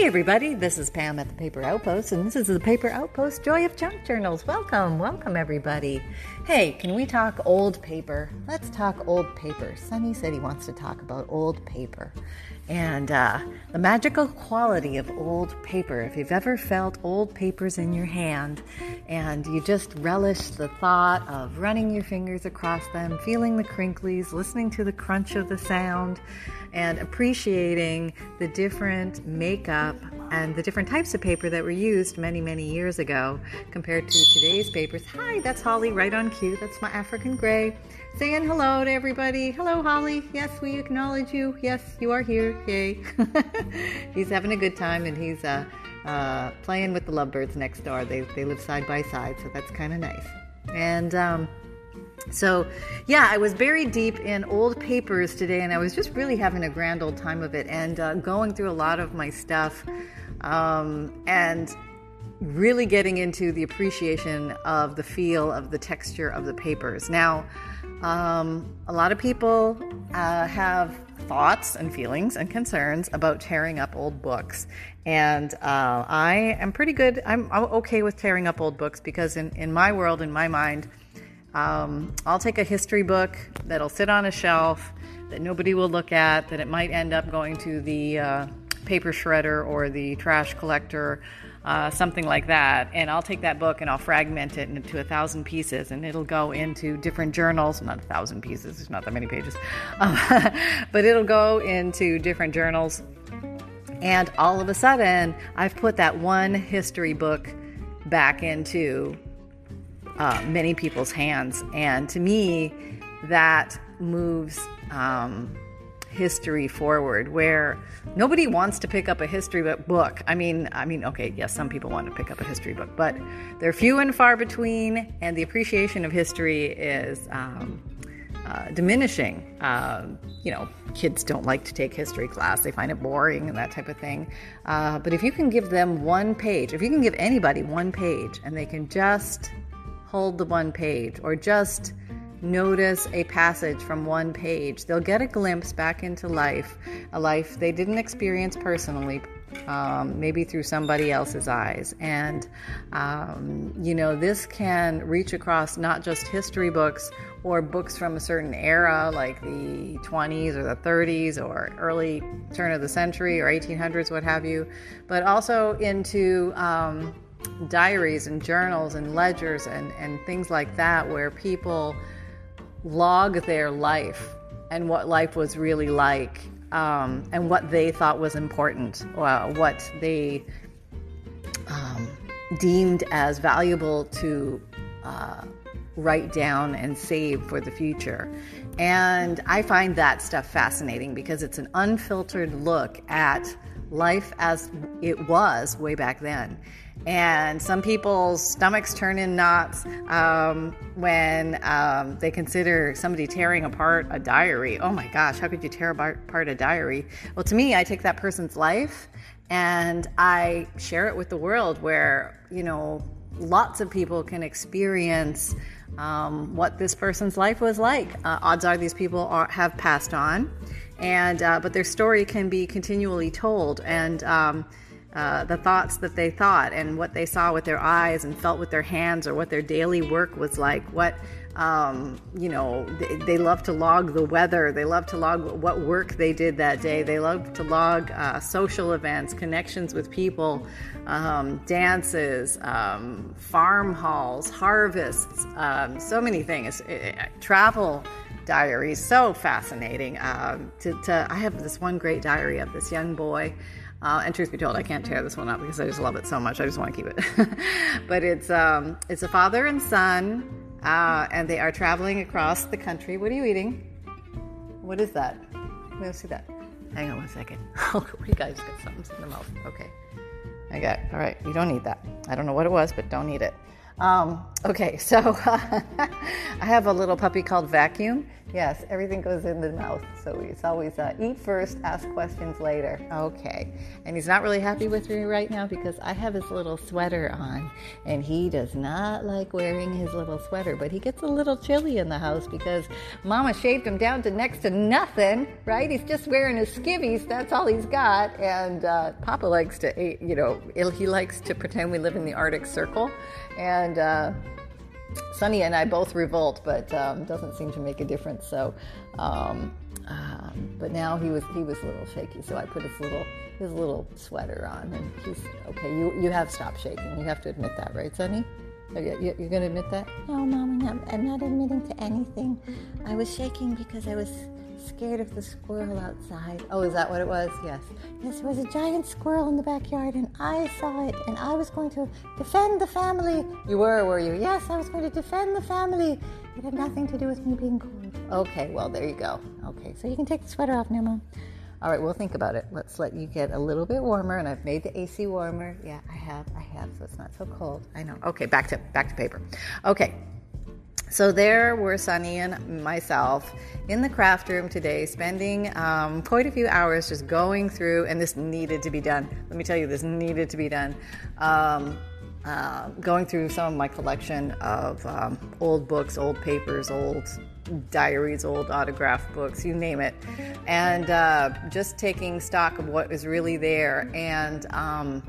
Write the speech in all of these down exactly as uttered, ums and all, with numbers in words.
Hey everybody, this is Pam at the Paper Outpost, and this is the Paper Outpost Joy of Junk Journals. Welcome, welcome everybody. Hey, can we talk old paper? Let's talk old paper. Sunny said he wants to talk about old paper and uh, the magical quality of old paper. If you've ever felt old papers in your hand and you just relish the thought of running your fingers across them, feeling the crinklies, listening to the crunch of the sound, and appreciating the different makeup and the different types of paper that were used many, many years ago compared to today's papers. Hi, that's Holly, right on cue. That's my African Grey saying hello to everybody. Hello, Holly. Yes, we acknowledge you. Yes, you are here. Yay. He's having a good time, and he's uh, uh, playing with the lovebirds next door. They, they live side by side, so that's kind of nice. And um, so, yeah, I was buried deep in old papers today, and I was just really having a grand old time of it, and uh, going through a lot of my stuff, um, and really getting into the appreciation of the feel of the texture of the papers. Now, um, a lot of people uh, have thoughts and feelings and concerns about tearing up old books. And uh, I am pretty good. I'm okay with tearing up old books because in, in my world, in my mind, Um, I'll take a history book that'll sit on a shelf that nobody will look at, that it might end up going to the uh, paper shredder or the trash collector, uh, something like that. And I'll take that book and I'll fragment it into a thousand pieces, and it'll go into different journals. Not a thousand pieces, there's not that many pages. Um, but it'll go into different journals. And all of a sudden, I've put that one history book back into Uh, many people's hands, and to me that moves um, history forward, where nobody wants to pick up a history book. I mean, I mean, okay, yes, some people want to pick up a history book, but they're few and far between, and the appreciation of history is um, uh, diminishing. Uh, you know, kids don't like to take history class. They find it boring and that type of thing. Uh, but if you can give them one page, if you can give anybody one page, and they can just hold the one page or just notice a passage from one page, they'll get a glimpse back into life, a life they didn't experience personally, um, maybe through somebody else's eyes. And, um, you know, this can reach across not just history books or books from a certain era, like the twenties or the thirties or early turn of the century or eighteen hundreds, what have you, but also into Um, diaries and journals and ledgers and, and things like that, where people log their life and what life was really like, um, and what they thought was important, or what they um, deemed as valuable to uh, write down and save for the future. And I find that stuff fascinating because it's an unfiltered look at life as it was way back then. And some people's stomachs turn in knots um, when um, they consider somebody tearing apart a diary. Oh my gosh, how could you tear apart a diary? Well, to me, I take that person's life and I share it with the world, where, you know, lots of people can experience um, what this person's life was like. Uh, odds are these people are, have passed on, and uh, but their story can be continually told, and um, Uh, the thoughts that they thought and what they saw with their eyes and felt with their hands, or what their daily work was like, what, um, you know, they, they love to log the weather. They love to log what work they did that day. They love to log uh, social events, connections with people, um, dances, um, farm hauls, harvests, um, so many things, travel diaries. So fascinating. Uh, to, to, I have this one great diary of this young boy. Uh, and truth be told, I can't tear this one up because I just love it so much. I just want to keep it. But it's um, it's a father and son, uh, and they are traveling across the country. What are you eating? What is that? Let me see that. Hang on one second. Oh, you guys got something in the mouth. Okay. I got it. All right. You don't need that. I don't know what it was, but don't eat it. Um, okay, so uh, I have a little puppy called Vacuum, Yes, everything goes in the mouth. So it's always uh, eat first, ask questions later. Okay. And he's not really happy with me right now because I have his little sweater on. And he does not like wearing his little sweater. But he gets a little chilly in the house because Mama shaved him down to next to nothing, right? He's just wearing his skivvies. That's all he's got. And uh, Papa likes to, you know, he likes to pretend we live in the Arctic Circle. And... Uh, Sunny and I both revolt, but um, doesn't seem to make a difference. So, um, um, but now he was he was a little shaky, so I put his little his little sweater on, and he's okay. You you have stopped shaking. You have to admit that, right, Sunny? You, you're going to admit that? No, Mom, I'm not, I'm not admitting to anything. I was shaking because I was scared of the squirrel outside. Oh, is that what it was? Yes. Yes, there was a giant squirrel in the backyard, and I saw it, and I was going to defend the family. You were, were you? Yes, I was going to defend the family. It had nothing to do with me being cold. Okay, well, there you go. Okay, so you can take the sweater off now, Mom. All right, we'll think about it. Let's let you get a little bit warmer, and I've made the A C warmer. Yeah, I have, I have, so it's not so cold. I know. Okay, back to back to paper. Okay. So there were Sunny and myself in the craft room today, spending um, quite a few hours just going through, and this needed to be done. Let me tell you, this needed to be done. Um, uh, going through some of my collection of um, old books, old papers, old diaries, old autograph books, you name it. And uh, just taking stock of what was really there. And... Um,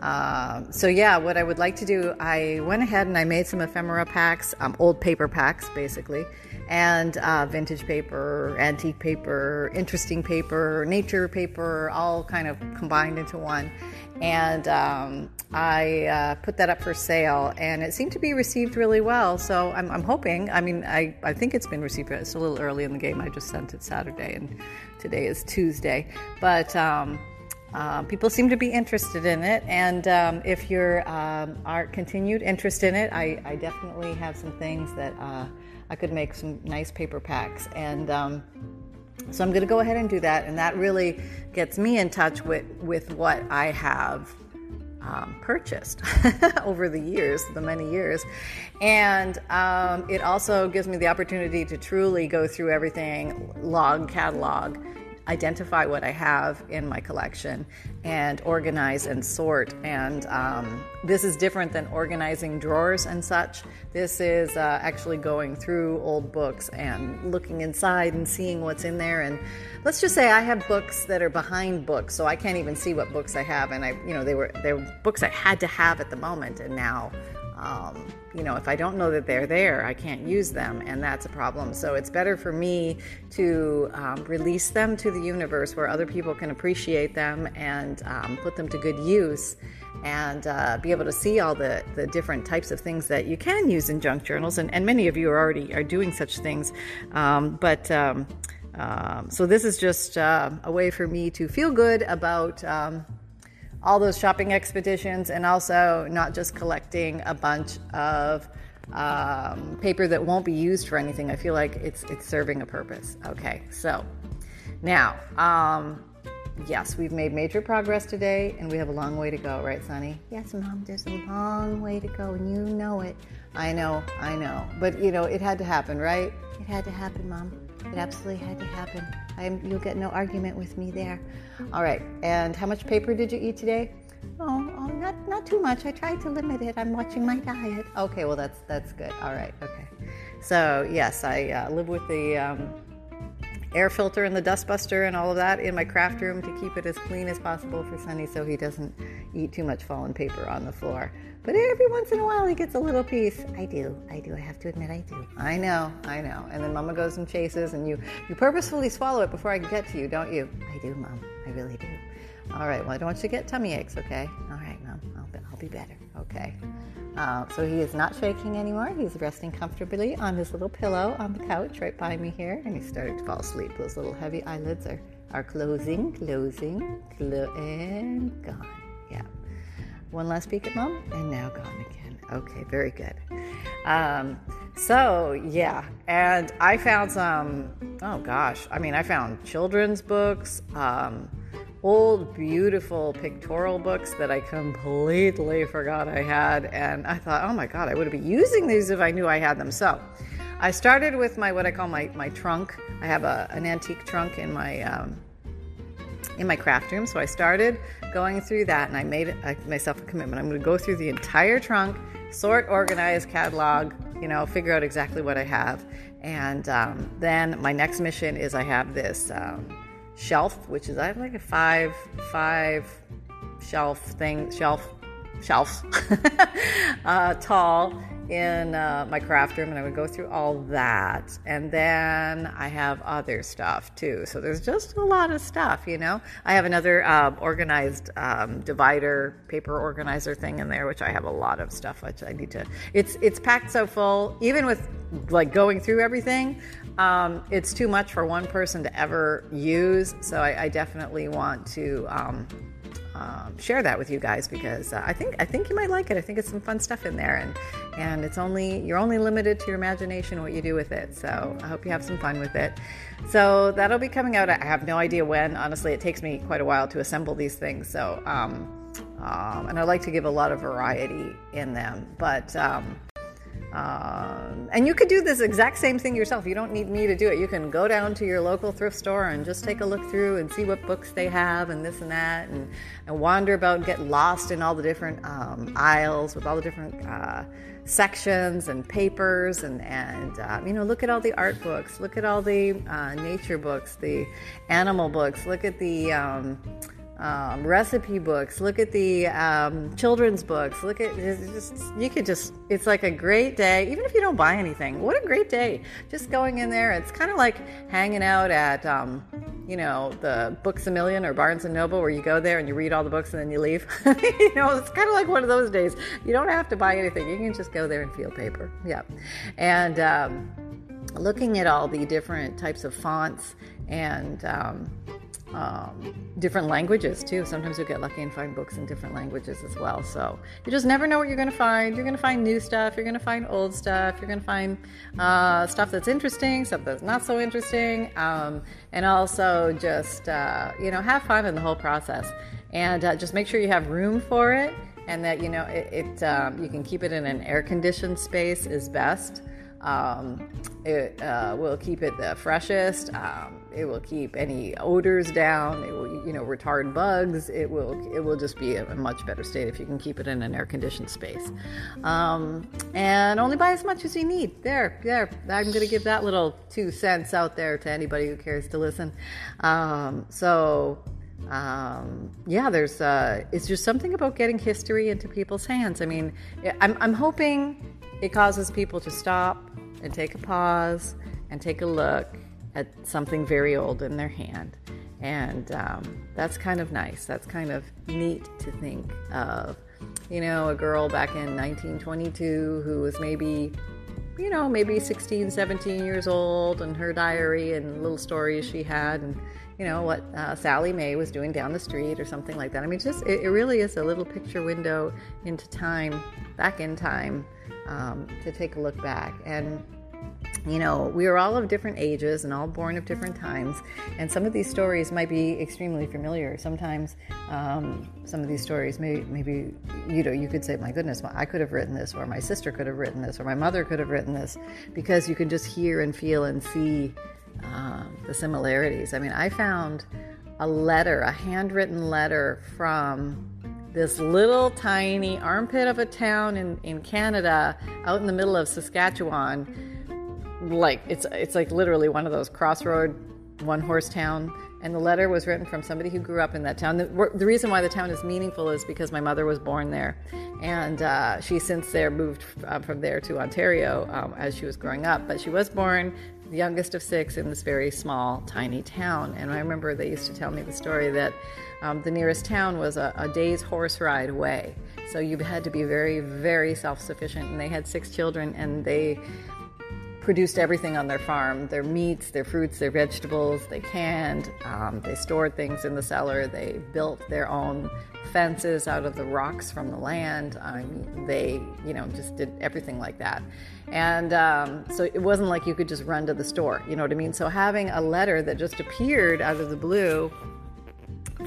Uh, so yeah, what I would like to do, I went ahead and I made some ephemera packs, um, old paper packs basically, and uh, vintage paper, antique paper, interesting paper, nature paper, all kind of combined into one. And um, I uh, put that up for sale, and it seemed to be received really well. So I'm, I'm hoping, I mean, I, I think it's been received. It's a little early in the game. I just sent it Saturday, and today is Tuesday. But... Um, Uh, people seem to be interested in it, and um, if you're um, are continued interest in it, I, I definitely have some things that uh, I could make some nice paper packs, and um, so I'm going to go ahead and do that, and that really gets me in touch with, with what I have um, purchased over the years, the many years, and um, it also gives me the opportunity to truly go through everything, log, catalog, identify what I have in my collection and organize and sort. And um, this is different than organizing drawers and such. This is uh, actually going through old books and looking inside and seeing what's in there. And let's just say I have books that are behind books, so I can't even see what books I have. And I, you know, they were they were books I had to have at the moment, and now. Um, you know, if I don't know that they're there, I can't use them, and that's a problem. So it's better for me to um, release them to the universe where other people can appreciate them and um, put them to good use, and uh, be able to see all the, the different types of things that you can use in junk journals. And, and many of you are already are doing such things. Um, but um, um, so this is just uh, a way for me to feel good about... Um, all those shopping expeditions, and also not just collecting a bunch of um, paper that won't be used for anything. I feel like it's it's serving a purpose. Okay, so now, um, yes, we've made major progress today, and we have a long way to go, right, Sunny? Yes, Mom, there's a long way to go, and you know it. I know, I know. But, you know, it had to happen, right? It had to happen, Mom. It absolutely had to happen. I'm, you'll get no argument with me there. All right. And how much paper did you eat today? Oh, oh, not not too much. I tried to limit it. I'm watching my diet. Okay. Well, that's that's good. All right. Okay. So yes, I uh, live with the um, air filter and the dustbuster and all of that in my craft room to keep it as clean as possible for Sunny, so he doesn't eat too much fallen paper on the floor. But every once in a while, he gets a little piece. I do, I do, I have to admit I do. I know, I know. And then Mama goes and chases, and you, you purposefully swallow it before I can get to you, don't you? I do, Mom. I really do. All right, well, I don't want you to get tummy aches, okay? All right, Mom, I'll be, I'll be better, okay? Uh, so he is not shaking anymore. He's resting comfortably on his little pillow on the couch right by me here, and he's starting to fall asleep. Those little heavy eyelids are, are closing, closing, clo- and gone. Yeah. One last peek at Mom, and now gone again. Okay, very good. Um, so, yeah, and I found some, oh gosh, I mean, I found children's books, um, old, beautiful pictorial books that I completely forgot I had, and I thought, oh my God, I would have been using these if I knew I had them. So I started with my, what I call my, my trunk. I have a, an antique trunk in my, um, in my craft room. So I started going through that, and I made I, myself a commitment. I'm going to go through the entire trunk, sort, organize, catalog, you know, figure out exactly what I have. And um, then my next mission is I have this um, shelf, which is, I have like a five, five shelf thing, shelf, shelf, uh, tall in uh, my craft room, and I would go through all that. And then I have other stuff too. So there's just a lot of stuff, you know. I have another uh, organized um, divider, paper organizer thing in there, which I have a lot of stuff, which I need to, it's it's packed so full, even with like going through everything, um, it's too much for one person to ever use. So I, I definitely want to um, Um, share that with you guys, because uh, I think I think you might like it. I think it's some fun stuff in there, and and it's only you're only limited to your imagination what you do with it. So I hope you have some fun with it. So that'll be coming out. I have no idea when. Honestly, it takes me quite a while to assemble these things. So um, um, and I like to give a lot of variety in them, but. Um, Um, and you could do this exact same thing yourself. You don't need me to do it. You can go down to your local thrift store and just take a look through and see what books they have and this and that, and, and wander about and get lost in all the different um, aisles with all the different uh, sections and papers, and, and uh, you know, look at all the art books, look at all the uh, nature books, the animal books, look at the um, um, recipe books, look at the um, children's books, look at just, you could just, it's like a great day, even if you don't buy anything. What a great day, just going in there. It's kind of like hanging out at, um, you know, the Books A Million or Barnes and Noble, where you go there and you read all the books and then you leave. You know, it's kind of like one of those days. You don't have to buy anything. You can just go there and feel paper. Yeah. And um, looking at all the different types of fonts and, um, Um, different languages too. Sometimes you'll get lucky and find books in different languages as well. So you just never know what you're going to find. You're going to find new stuff. You're going to find old stuff. You're going to find uh, stuff that's interesting, stuff that's not so interesting. Um, and also just, uh, you know, have fun in the whole process. And uh, just make sure you have room for it, and that, you know, it, it um, you can keep it in an air-conditioned space is best. Um, it uh, will keep it the freshest. Um, it will keep any odors down. It will, you know, retard bugs. It will, it will just be a much better state if you can keep it in an air-conditioned space. Um, and only buy as much as you need. There, there. I'm going to give that little two cents out there to anybody who cares to listen. Um, so. Um, yeah, there's, uh, it's just something about getting history into people's hands. I mean, I'm, I'm hoping it causes people to stop and take a pause and take a look at something very old in their hand. And, um, that's kind of nice. That's kind of neat to think of, you know, a girl back in nineteen twenty-two who was maybe, you know, maybe sixteen, seventeen years old, and her diary and little stories she had, and, you know, what uh, Sally Mae was doing down the street or something like that. I mean, it's just, it, it really is a little picture window into time, back in time, um, to take a look back. And, you know, we are all of different ages and all born of different times. And some of these stories might be extremely familiar. Sometimes um, some of these stories, may, maybe, you know, you could say, my goodness, I could have written this, or my sister could have written this, or my mother could have written this, because you can just hear and feel and see Uh, the similarities. I mean, I found a letter, a handwritten letter from this little tiny armpit of a town in, in Canada, out in the middle of Saskatchewan. Like, it's it's like literally one of those crossroad, one-horse town. And the letter was written from somebody who grew up in that town. The, the reason why the town is meaningful is because my mother was born there. And uh, she since there moved uh, from there to Ontario um, as she was growing up. But she was born the youngest of six in this very small, tiny town. And I remember they used to tell me the story that um, the nearest town was a, a day's horse ride away. So you had to be very, very self-sufficient. And they had six children, and they produced everything on their farm, their meats, their fruits, their vegetables. They canned, um, they stored things in the cellar, they built their own fences out of the rocks from the land. Um, they, you know, just did everything like that. And um, so it wasn't like you could just run to the store, you know what I mean? So having a letter that just appeared out of the blue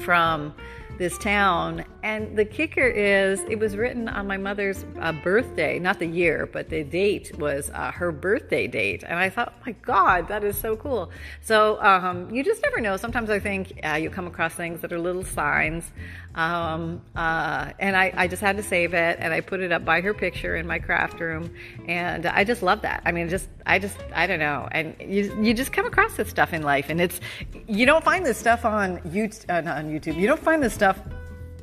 from this town, And the kicker is, it was written on my mother's uh, birthday, not the year, but the date was uh, her birthday date. And I thought, oh my God, that is so cool. So um, you just never know. Sometimes I think uh, you come across things that are little signs. Um, uh, and I, I just had to save it, and I put it up by her picture in my craft room. And I just love that. I mean, just, I just, I don't know. And you, you just come across this stuff in life, and it's, you don't find this stuff on YouTube, uh, not on YouTube. You don't find this stuff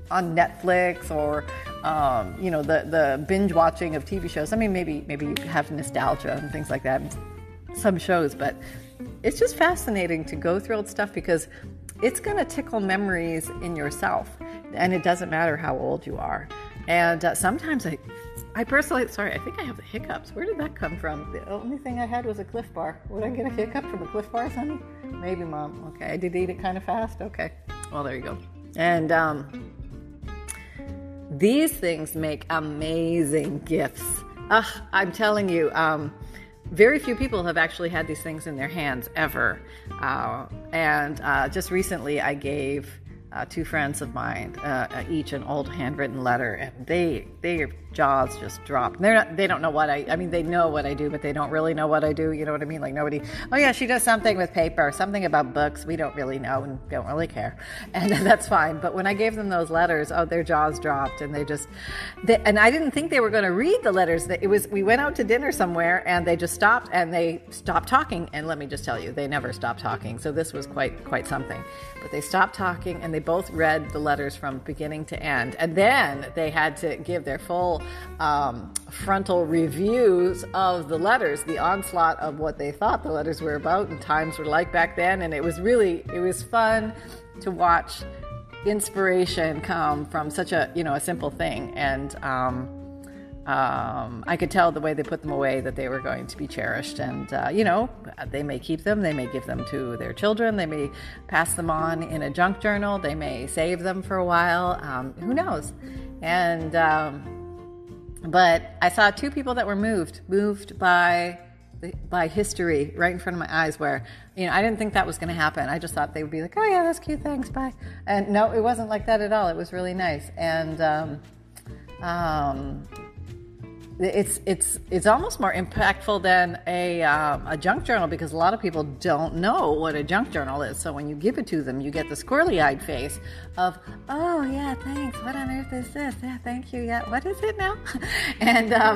on Netflix, or um, you know, the, the binge watching of T V shows. I mean, maybe maybe you have nostalgia and things like that, some shows, but it's just fascinating to go through old stuff, because it's gonna tickle memories in yourself, and it doesn't matter how old you are. And uh, sometimes I, I personally, sorry, I think I have the hiccups. Where did that come from? The only thing I had was a Cliff Bar. Would I get a hiccup from a Cliff Bar, Sunny? Maybe, Mom. Okay, I did eat it kind of fast. Okay, well, there you go. And um, these things make amazing gifts. Ugh, I'm telling you, um, very few people have actually had these things in their hands ever. Uh, and uh, just recently I gave uh, two friends of mine uh, each an old handwritten letter, and they their jaws just dropped. They're not, they don't know what I, I mean, they know what I do, but they don't really know what I do. You know what I mean? Like nobody, oh yeah, she does something with paper, something about books. We don't really know and don't really care. And that's fine. But when I gave them those letters, oh, their jaws dropped, and they just, they, and I didn't think they were going to read the letters. It was, we went out to dinner somewhere, and they just stopped and they stopped talking. And let me just tell you, they never stopped talking. So this was quite, quite something, but they stopped talking, and they both read the letters from beginning to end. And then they had to give their full Um, frontal reviews of the letters, the onslaught of what they thought the letters were about and times were like back then. And it was really, it was fun to watch inspiration come from such a, you know, a simple thing. And um, um, I could tell the way they put them away that they were going to be cherished. And, uh, you know, they may keep them, they may give them to their children, they may pass them on in a junk journal, they may save them for a while, um, who knows? And, um, But I saw two people that were moved, moved by by history right in front of my eyes, where, you know, I didn't think that was going to happen. I just thought they would be like, oh yeah, that's cute, thanks, bye. And no, it wasn't like that at all. It was really nice. And um, um, it's it's it's almost more impactful than a um, a junk journal, because a lot of people don't know what a junk journal is. So when you give it to them, you get the squirrely-eyed face of, oh yeah, thanks, what on earth is this? Yeah, thank you. Yeah, what is it now? And um,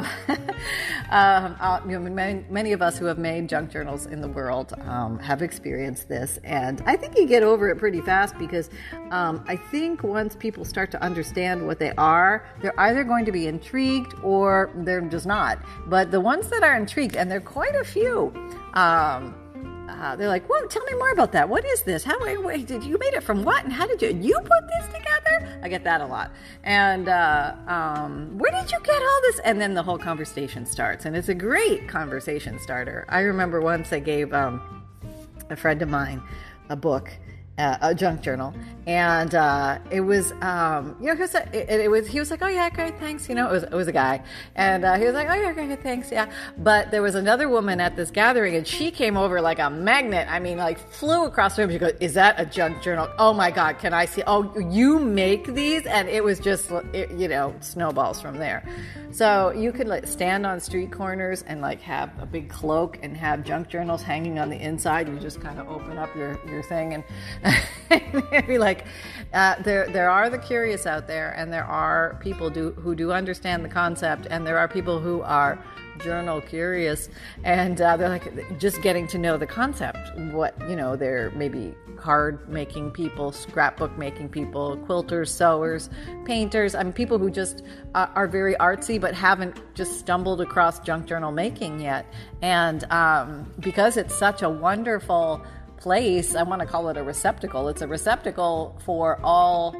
um, uh, you know, many, many of us who have made junk journals in the world um, have experienced this, and I think you get over it pretty fast, because um, I think once people start to understand what they are, they're either going to be intrigued or they're just not. But the ones that are intrigued, and there are quite a few, um, Uh, they're like, whoa, tell me more about that. What is this? How wait, did you made it from what? And how did you, you put this together? I get that a lot. And uh, um, where did you get all this? And then the whole conversation starts. And it's a great conversation starter. I remember once I gave um, a friend of mine a book, Uh, a junk journal, and uh, it was, um, you know, it was, a, it, it was, he was like, oh yeah, great, thanks, you know, it was, it was a guy, and uh, he was like, oh yeah, great, thanks, yeah, but there was another woman at this gathering, and she came over like a magnet. I mean, like, flew across the room. She goes, is that a junk journal? Oh my God, can I see, oh, you make these? And it was just, it, you know, snowballs from there. So you could, like, stand on street corners and, like, have a big cloak and have junk journals hanging on the inside. You just kind of open up your, your thing, and it'd be like, uh, there there are the curious out there, and there are people do who do understand the concept, and there are people who are journal curious, and uh, they're like just getting to know the concept. What, you know, they're maybe card making people, scrapbook making people, quilters, sewers, painters. I mean, people who just uh, are very artsy but haven't just stumbled across junk journal making yet. And um, because it's such a wonderful place, I want to call it a receptacle. It's a receptacle for all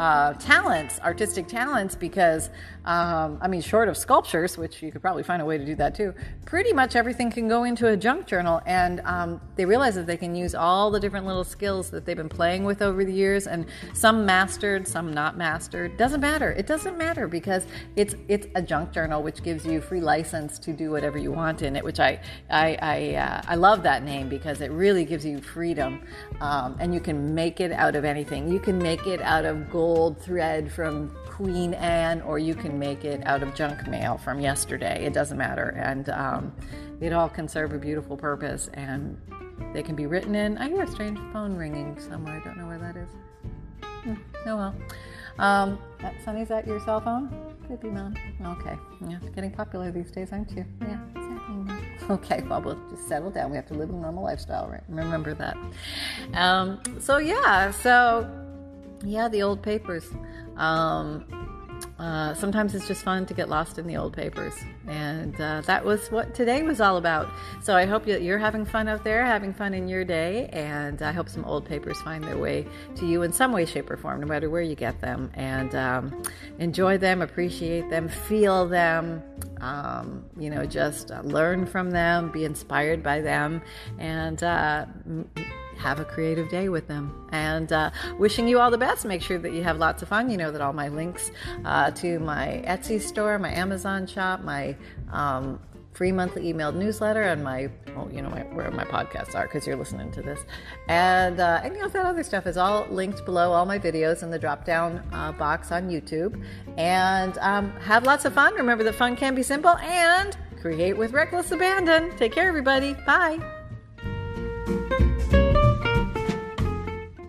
uh, talents, artistic talents, because Um, I mean, short of sculptures, which you could probably find a way to do that too, pretty much everything can go into a junk journal. And um, they realize that they can use all the different little skills that they've been playing with over the years, and some mastered, some not mastered. Doesn't matter. It doesn't matter, because it's it's a junk journal, which gives you free license to do whatever you want in it, which I I I, uh, I love that name, because it really gives you freedom, um, and you can make it out of anything. You can make it out of gold thread from Queen Anne, or you can make it out of junk mail from yesterday. It doesn't matter. And um, it all can serve a beautiful purpose, and they can be written in. I hear a strange phone ringing somewhere. I don't know where that is. Mm, oh well. Um, Sunny, is that your cell phone? Could be mine. Okay. Yeah, it's getting popular these days, aren't you? Yeah. Okay, well, we'll just settle down. We have to live a normal lifestyle, right? Remember that. Um, so yeah, so yeah, the old papers. Um, uh, sometimes it's just fun to get lost in the old papers, and uh, that was what today was all about. So I hope that you're having fun out there, having fun in your day, and I hope some old papers find their way to you in some way, shape, or form, no matter where you get them. And um, enjoy them, appreciate them, feel them, um, you know, just uh, learn from them, be inspired by them, and uh, m- have a creative day with them. And uh, wishing you all the best. Make sure that you have lots of fun. You know that all my links uh, to my Etsy store, my Amazon shop, my um, free monthly emailed newsletter, and my, well, you know, my, where my podcasts are, because you're listening to this. And, uh, and you know, that other stuff is all linked below, all my videos in the drop-down uh, box on YouTube. And um, have lots of fun. Remember that fun can be simple, and create with reckless abandon. Take care, everybody. Bye.